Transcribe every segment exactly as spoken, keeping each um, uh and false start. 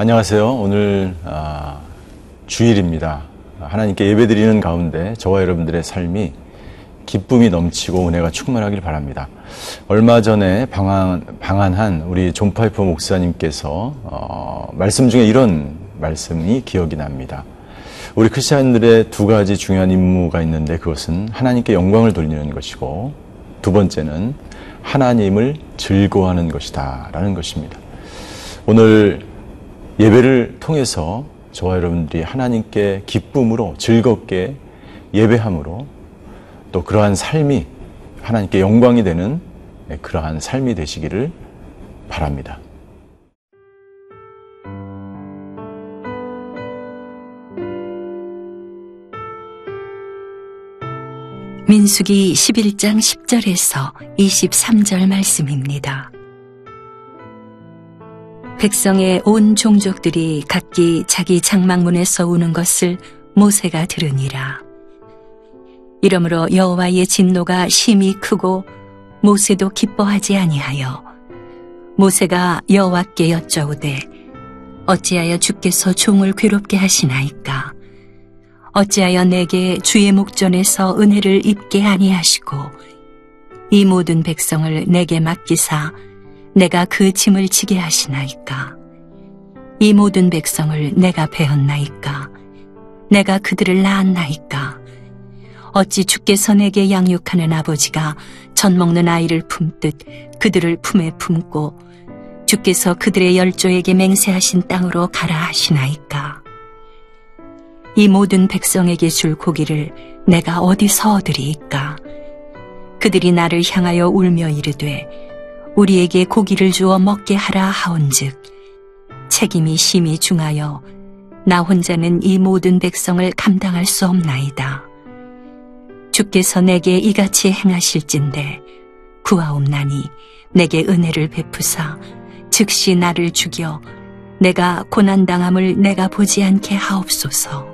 안녕하세요. 오늘 아, 주일입니다. 하나님께 예배드리는 가운데 저와 여러분들의 삶이 기쁨이 넘치고 은혜가 충만하길 바랍니다. 얼마 전에 방한, 방한한 우리 존 파이퍼 목사님께서 어, 말씀 중에 이런 말씀이 기억이 납니다. 우리 크리스천들의 두 가지 중요한 임무가 있는데 그것은 하나님께 영광을 돌리는 것이고 두 번째는 하나님을 즐거워하는 것이다 라는 것입니다. 오늘 예배를 통해서 저와 여러분들이 하나님께 기쁨으로 즐겁게 예배함으로 또 그러한 삶이 하나님께 영광이 되는 그러한 삶이 되시기를 바랍니다. 민수기 십일 장 십 절에서 이십삼 절 말씀입니다. 백성의 온 종족들이 각기 자기 장막문에서 우는 것을 모세가 들으니라. 이러므로 여호와의 진노가 심히 크고 모세도 기뻐하지 아니하여 모세가 여호와께 여쭤오되 어찌하여 주께서 종을 괴롭게 하시나이까? 어찌하여 내게 주의 목전에서 은혜를 입게 아니하시고 이 모든 백성을 내게 맡기사 내가 그 짐을 지게 하시나이까? 이 모든 백성을 내가 배었나이까? 내가 그들을 낳았나이까? 어찌 주께서 내게 양육하는 아버지가 젖 먹는 아이를 품듯 그들을 품에 품고 주께서 그들의 열조에게 맹세하신 땅으로 가라 하시나이까? 이 모든 백성에게 줄 고기를 내가 어디서 얻으리이까? 그들이 나를 향하여 울며 이르되 우리에게 고기를 주어 먹게 하라 하온즉 책임이 심히 중하여 나 혼자는 이 모든 백성을 감당할 수 없나이다. 주께서 내게 이같이 행하실진대 구하옵나니 내게 은혜를 베푸사 즉시 나를 죽여 내가 고난당함을 내가 보지 않게 하옵소서.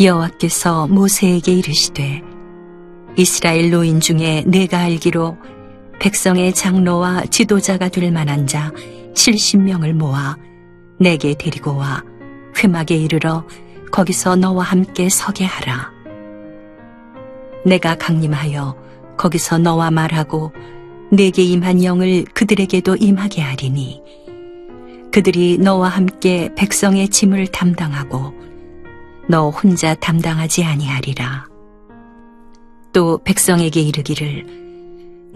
여호와께서 모세에게 이르시되 이스라엘 노인 중에 내가 알기로 백성의 장로와 지도자가 될 만한 자 칠십 명을 모아 내게 데리고 와 회막에 이르러 거기서 너와 함께 서게 하라. 내가 강림하여 거기서 너와 말하고 내게 임한 영을 그들에게도 임하게 하리니 그들이 너와 함께 백성의 짐을 담당하고 너 혼자 담당하지 아니하리라. 또 백성에게 이르기를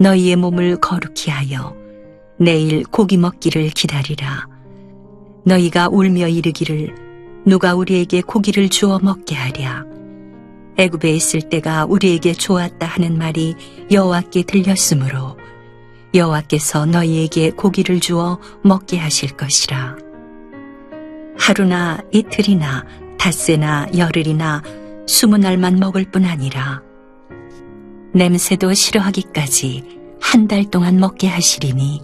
너희의 몸을 거룩히 하여 내일 고기 먹기를 기다리라. 너희가 울며 이르기를 누가 우리에게 고기를 주어 먹게 하랴. 애굽에 있을 때가 우리에게 좋았다 하는 말이 여호와께 들렸으므로 여호와께서 너희에게 고기를 주어 먹게 하실 것이라. 하루나 이틀이나 닷새나 열흘이나 스무 날만 먹을 뿐 아니라 냄새도 싫어하기까지 한 달 동안 먹게 하시리니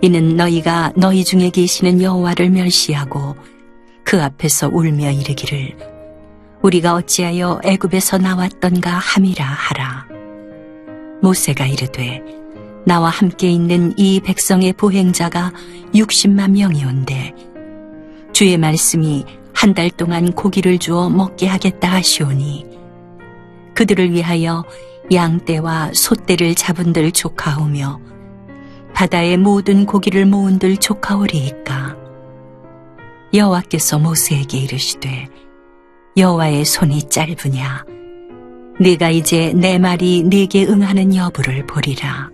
이는 너희가 너희 중에 계시는 여호와를 멸시하고 그 앞에서 울며 이르기를 우리가 어찌하여 애굽에서 나왔던가 함이라 하라. 모세가 이르되 나와 함께 있는 이 백성의 보행자가 육십만 명이 온대 주의 말씀이 한 달 동안 고기를 주어 먹게 하겠다 하시오니 그들을 위하여 양떼와 소떼를 잡은들 조카오며 바다의 모든 고기를 모은들 조카오리이까? 여호와께서 모세에게 이르시되 여호와의 손이 짧으냐? 네가 이제 내 말이 네게 응하는 여부를 보리라.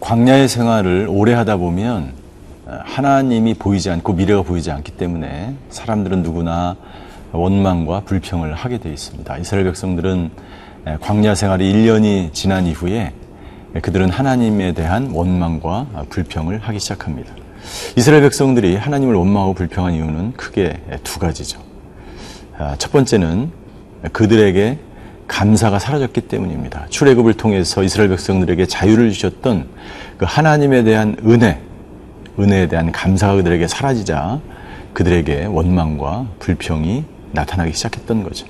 광야의 생활을 오래 하다 보면 하나님이 보이지 않고 미래가 보이지 않기 때문에 사람들은 누구나 원망과 불평을 하게 되어 있습니다. 이스라엘 백성들은 광야 생활이 일 년이 지난 이후에 그들은 하나님에 대한 원망과 불평을 하기 시작합니다. 이스라엘 백성들이 하나님을 원망하고 불평한 이유는 크게 두 가지죠. 첫 번째는 그들에게 감사가 사라졌기 때문입니다. 출애굽을 통해서 이스라엘 백성들에게 자유를 주셨던 그 하나님에 대한 은혜, 은혜에 대한 감사가 그들에게 사라지자 그들에게 원망과 불평이 나타나기 시작했던 거죠.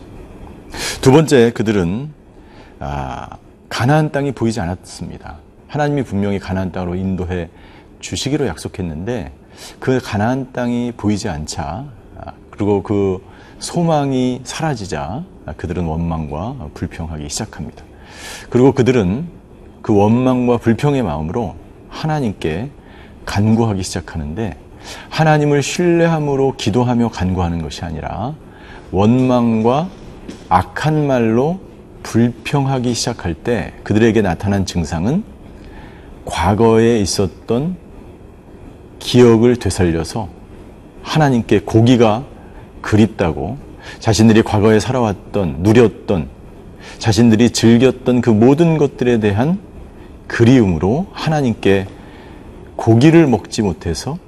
두 번째, 그들은 아, 가나안 땅이 보이지 않았습니다. 하나님이 분명히 가나안 땅으로 인도해 주시기로 약속했는데 그 가나안 땅이 보이지 않자, 그리고 그 소망이 사라지자 그들은 원망과 불평하기 시작합니다. 그리고 그들은 그 원망과 불평의 마음으로 하나님께 간구하기 시작하는데, 하나님을 신뢰함으로 기도하며 간구하는 것이 아니라 원망과 악한 말로 불평하기 시작할 때 그들에게 나타난 증상은 과거에 있었던 기억을 되살려서 하나님께 고기가 그립다고, 자신들이 과거에 살아왔던, 누렸던, 자신들이 즐겼던 그 모든 것들에 대한 그리움으로 하나님께 고기를 먹지 못해서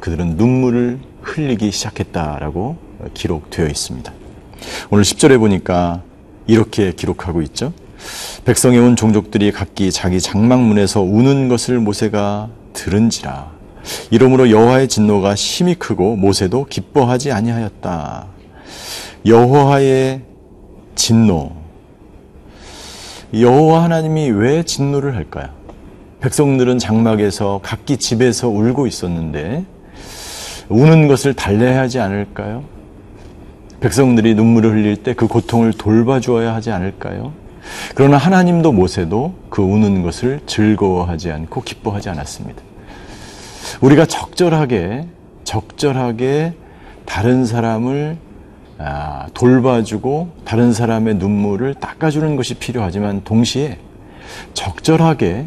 그들은 눈물을 흘리기 시작했다라고 기록되어 있습니다. 오늘 십 절에 보니까 이렇게 기록하고 있죠. 백성에 온 종족들이 각기 자기 장막문에서 우는 것을 모세가 들은지라. 이러므로 여호와의 진노가 심히 크고 모세도 기뻐하지 아니하였다. 여호와의 진노. 여호와 하나님이 왜 진노를 할까요? 백성들은 장막에서 각기 집에서 울고 있었는데 우는 것을 달래야 하지 않을까요? 백성들이 눈물을 흘릴 때 그 고통을 돌봐주어야 하지 않을까요? 그러나 하나님도 모세도 그 우는 것을 즐거워하지 않고 기뻐하지 않았습니다. 우리가 적절하게 적절하게 다른 사람을 돌봐주고 다른 사람의 눈물을 닦아주는 것이 필요하지만, 동시에 적절하게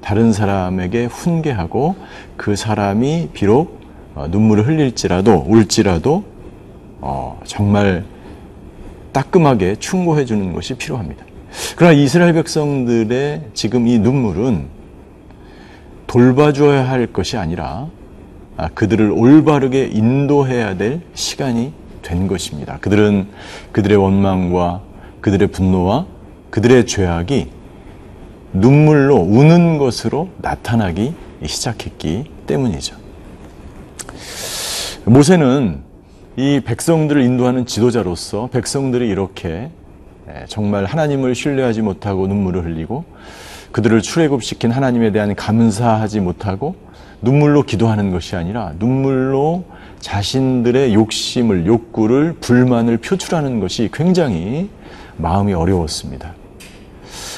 다른 사람에게 훈계하고 그 사람이 비록 눈물을 흘릴지라도 울지라도 어, 정말 따끔하게 충고해 주는 것이 필요합니다. 그러나 이스라엘 백성들의 지금 이 눈물은 돌봐줘야 할 것이 아니라 아, 그들을 올바르게 인도해야 될 시간이 된 것입니다. 그들은 그들의 원망과 그들의 분노와 그들의 죄악이 눈물로, 우는 것으로 나타나기 시작했기 때문이죠. 모세는 이 백성들을 인도하는 지도자로서 백성들이 이렇게 정말 하나님을 신뢰하지 못하고 눈물을 흘리고, 그들을 출애굽시킨 하나님에 대한 감사하지 못하고 눈물로 기도하는 것이 아니라 눈물로 자신들의 욕심을, 욕구를, 불만을 표출하는 것이 굉장히 마음이 어려웠습니다.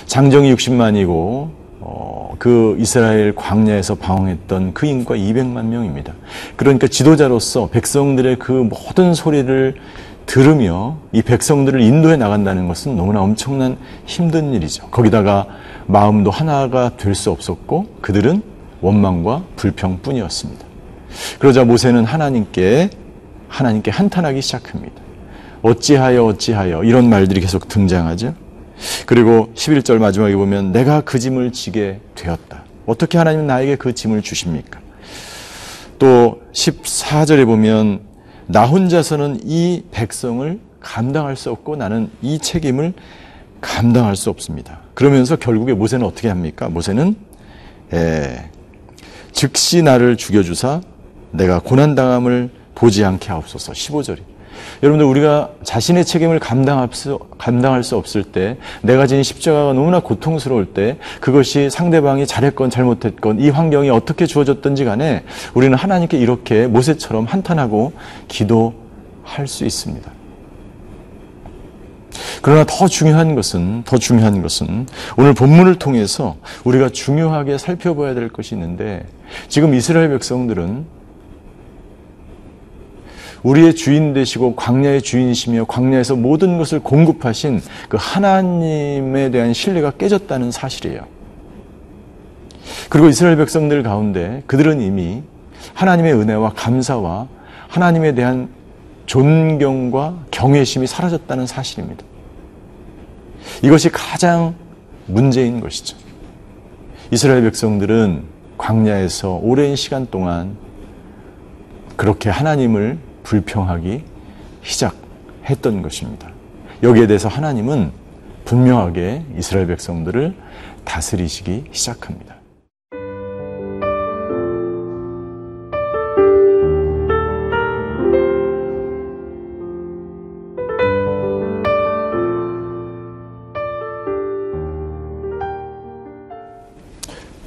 장정이 육십만이고 어, 그 이스라엘 광야에서 방황했던 그 인구가 이백만 명입니다. 그러니까 지도자로서 백성들의 그 모든 소리를 들으며 이 백성들을 인도해 나간다는 것은 너무나 엄청난 힘든 일이죠. 거기다가 마음도 하나가 될 수 없었고 그들은 원망과 불평뿐이었습니다. 그러자 모세는 하나님께 하나님께 한탄하기 시작합니다. 어찌하여 어찌하여 이런 말들이 계속 등장하죠. 그리고 십일 절 마지막에 보면 내가 그 짐을 지게 되었다. 어떻게 하나님은 나에게 그 짐을 주십니까? 또 십사 절에 보면 나 혼자서는 이 백성을 감당할 수 없고 나는 이 책임을 감당할 수 없습니다. 그러면서 결국에 모세는 어떻게 합니까? 모세는 에, 즉시 나를 죽여주사 내가 고난당함을 보지 않게 하옵소서. 십오 절이. 여러분들, 우리가 자신의 책임을 감당할 수, 감당할 수 없을 때, 내가 지닌 십자가가 너무나 고통스러울 때, 그것이 상대방이 잘했건 잘못했건 이 환경이 어떻게 주어졌든지 간에 우리는 하나님께 이렇게 모세처럼 한탄하고 기도할 수 있습니다. 그러나 더 중요한 것은, 더 중요한 것은 오늘 본문을 통해서 우리가 중요하게 살펴봐야 될 것이 있는데, 지금 이스라엘 백성들은 우리의 주인 되시고 광야의 주인이시며 광야에서 모든 것을 공급하신 그 하나님에 대한 신뢰가 깨졌다는 사실이에요. 그리고 이스라엘 백성들 가운데 그들은 이미 하나님의 은혜와 감사와 하나님에 대한 존경과 경외심이 사라졌다는 사실입니다. 이것이 가장 문제인 것이죠. 이스라엘 백성들은 광야에서 오랜 시간 동안 그렇게 하나님을 불평하기 시작했던 것입니다. 여기에 대해서 하나님은 분명하게 이스라엘 백성들을 다스리시기 시작합니다.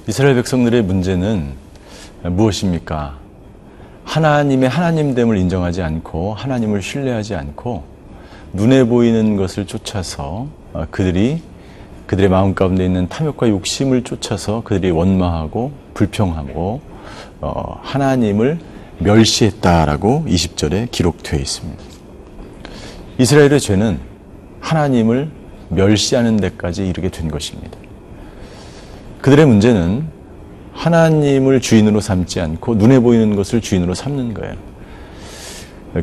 이스라엘 백성들의 문제는 무엇입니까? 하나님의 하나님됨을 인정하지 않고 하나님을 신뢰하지 않고 눈에 보이는 것을 쫓아서 그들이 그들의 마음 가운데 있는 탐욕과 욕심을 쫓아서 그들이 원망하고 불평하고 하나님을 멸시했다라고 이십 절에 기록되어 있습니다. 이스라엘의 죄는 하나님을 멸시하는 데까지 이르게 된 것입니다. 그들의 문제는 하나님을 주인으로 삼지 않고 눈에 보이는 것을 주인으로 삼는 거예요.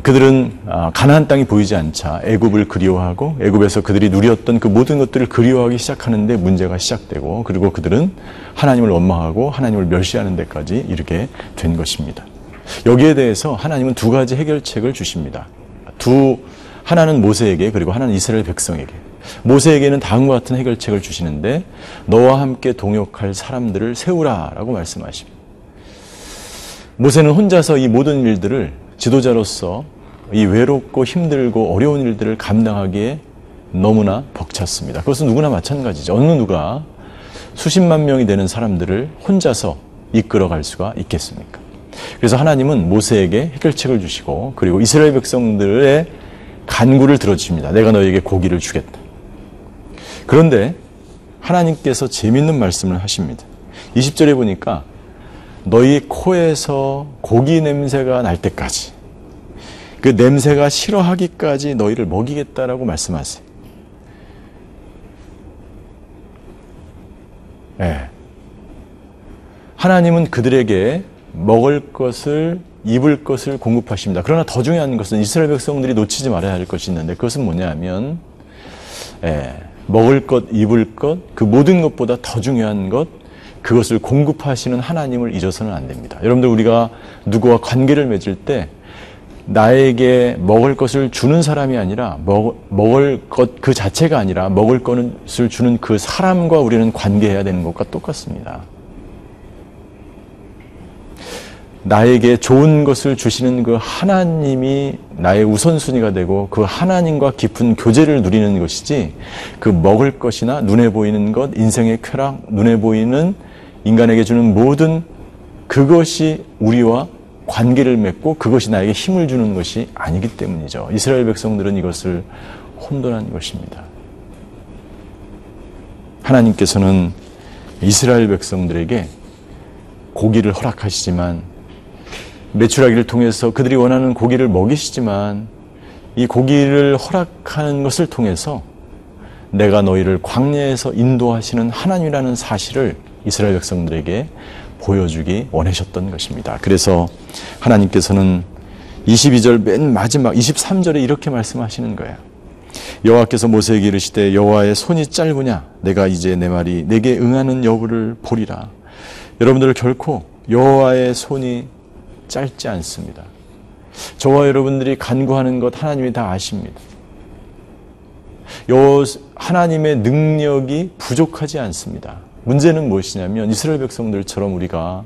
그들은 가나안 땅이 보이지 않자 애굽을 그리워하고 애굽에서 그들이 누렸던 그 모든 것들을 그리워하기 시작하는데 문제가 시작되고, 그리고 그들은 하나님을 원망하고 하나님을 멸시하는 데까지 이르게 된 것입니다. 여기에 대해서 하나님은 두 가지 해결책을 주십니다. 두 하나는 모세에게, 그리고 하나는 이스라엘 백성에게. 모세에게는 다음과 같은 해결책을 주시는데, 너와 함께 동역할 사람들을 세우라라고 말씀하십니다. 모세는 혼자서 이 모든 일들을 지도자로서 이 외롭고 힘들고 어려운 일들을 감당하기에 너무나 벅찼습니다. 그것은 누구나 마찬가지죠. 어느 누가 수십만 명이 되는 사람들을 혼자서 이끌어갈 수가 있겠습니까? 그래서 하나님은 모세에게 해결책을 주시고, 그리고 이스라엘 백성들의 간구를 들어주십니다. 내가 너에게 고기를 주겠다. 그런데 하나님께서 재미있는 말씀을 하십니다. 이십 절에 보니까 너희 코에서 고기 냄새가 날 때까지, 그 냄새가 싫어하기까지 너희를 먹이겠다라고 말씀하세요. 네. 하나님은 그들에게 먹을 것을, 입을 것을 공급하십니다. 그러나 더 중요한 것은 이스라엘 백성들이 놓치지 말아야 할 것이 있는데, 그것은 뭐냐 하면 예, 먹을 것, 입을 것, 그 모든 것보다 더 중요한 것, 그것을 공급하시는 하나님을 잊어서는 안 됩니다. 여러분들, 우리가 누구와 관계를 맺을 때 나에게 먹을 것을 주는 사람이 아니라 먹, 먹을 것 그 자체가 아니라 먹을 것을 주는 그 사람과 우리는 관계해야 되는 것과 똑같습니다. 나에게 좋은 것을 주시는 그 하나님이 나의 우선순위가 되고 그 하나님과 깊은 교제를 누리는 것이지, 그 먹을 것이나 눈에 보이는 것, 인생의 쾌락, 눈에 보이는 인간에게 주는 모든 그것이 우리와 관계를 맺고 그것이 나에게 힘을 주는 것이 아니기 때문이죠. 이스라엘 백성들은 이것을 혼돈한 것입니다. 하나님께서는 이스라엘 백성들에게 고기를 허락하시지만, 메추라기를 통해서 그들이 원하는 고기를 먹이시지만, 이 고기를 허락하는 것을 통해서 내가 너희를 광야에서 인도하시는 하나님이라는 사실을 이스라엘 백성들에게 보여주기 원하셨던 것입니다. 그래서 하나님께서는 이십이 절 맨 마지막 이십삼 절에 이렇게 말씀하시는 거예요. 여호와께서 모세에게 이르시되 여호와의 손이 짧으냐? 내가 이제 내 말이 내게 응하는 여부를 보리라. 여러분들은 결코 여호와의 손이 짧지 않습니다. 저와 여러분들이 간구하는 것 하나님이 다 아십니다. 요 하나님의 능력이 부족하지 않습니다. 문제는 무엇이냐면, 이스라엘 백성들처럼 우리가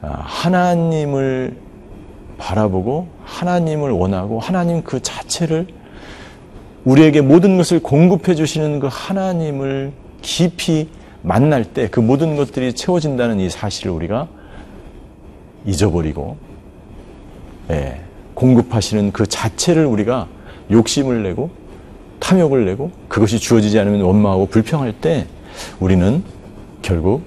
하나님을 바라보고 하나님을 원하고 하나님 그 자체를, 우리에게 모든 것을 공급해 주시는 그 하나님을 깊이 만날 때 그 모든 것들이 채워진다는 이 사실을 우리가 잊어버리고, 예, 공급하시는 그 자체를 우리가 욕심을 내고 탐욕을 내고 그것이 주어지지 않으면 원망하고 불평할 때 우리는 결국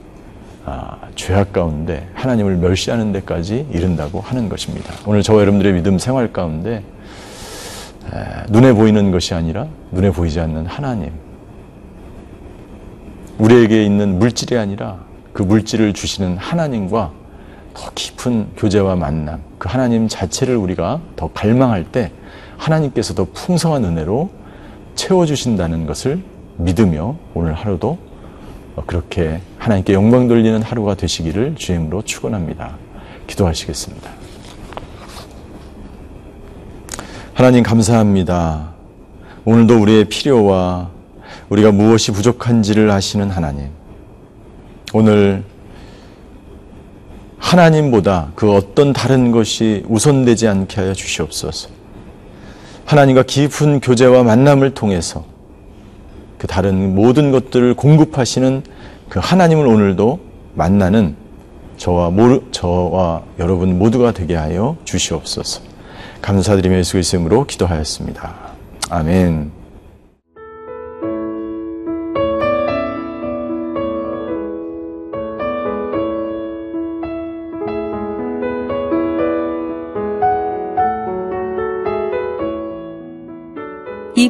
아, 죄악 가운데 하나님을 멸시하는 데까지 이른다고 하는 것입니다. 오늘 저와 여러분들의 믿음 생활 가운데 에, 눈에 보이는 것이 아니라 눈에 보이지 않는 하나님, 우리에게 있는 물질이 아니라 그 물질을 주시는 하나님과 더 깊은 교제와 만남, 그 하나님 자체를 우리가 더 갈망할 때 하나님께서 더 풍성한 은혜로 채워주신다는 것을 믿으며, 오늘 하루도 그렇게 하나님께 영광 돌리는 하루가 되시기를 주의 이름으로 축원합니다. 기도하시겠습니다. 하나님, 감사합니다. 오늘도 우리의 필요와 우리가 무엇이 부족한지를 아시는 하나님, 오늘 하나님보다 그 어떤 다른 것이 우선되지 않게 하여 주시옵소서. 하나님과 깊은 교제와 만남을 통해서 그 다른 모든 것들을 공급하시는 그 하나님을 오늘도 만나는 저와, 모르, 저와 여러분 모두가 되게 하여 주시옵소서. 감사드리며 예수 그리스도의 이름으로 기도하였습니다. 아멘. 이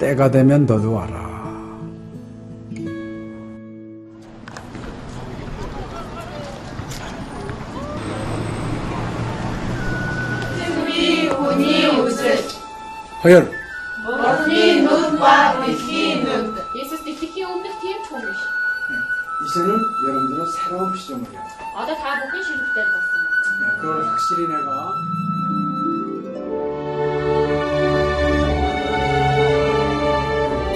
때가 되면 너도 와라. 승비 운이 우슬 허연 머니 눈과 빛이 눈 이제는 여러분들은 새로운 시점을 해요. 아다 다 보기 싫을 때 봤어. 그걸 확실히 내가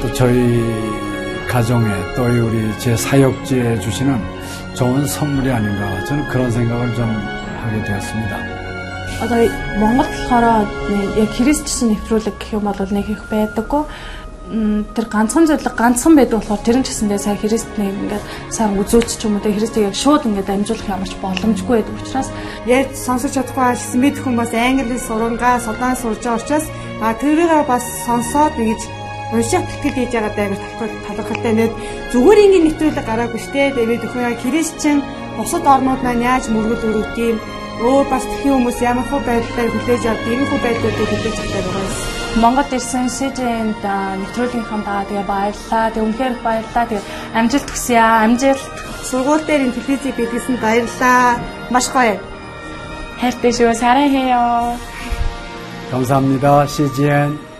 또 저희 가정에 또 우리 제 사역지에 주시는 좋은 선물이 아닌가 저는 그런 생각을 좀 하게 되었습니다. 저희 몽골 болохоор яг Христ чсэн нефролог гэх юм бол нэг их байдаггүй. тэр ганцхан зөвлөг ганцхан байдг болохоор тэр нь ч гэсэндээ сая христний ингээд сайн үзүүлч ч юм уу тэ христийг яг шууд ингээд амжуулах ямарч боломжгүй байдаг учраас ярь сонсож чадахгүй байсан мэд хүмүүс англи сурангаа судаан сурж байгаа учраас а тэрийгээ бас сонсоод ингэж уншаад тэтгэл хийж байгаа даа гэж талхалтай нэг зүгээр ингээд нэвтрүүлэг гараагүй штэ тэгээд өхөө яа христчин бусад орнууд маань яаж мөргөл өрөвт юм өө бас тхих хүмүүс ямар хөө байдлаар хүлээж авдаг юм хөө байдлуудыг хүлээж авдаг байгаа Монгол ирсэн СЖН-д нэвтрүүлгийнхаа дагаа баярлалаа. Тэг үнхээр баярлалаа. Тэг амжилт хүсье аа. Амжилт. Сургууль дээр энэ телевизийг бидлсэн баярлалаа. Маш гоё. Хайртай шүү. 사랑해요. 감사합니다. 씨 지 엔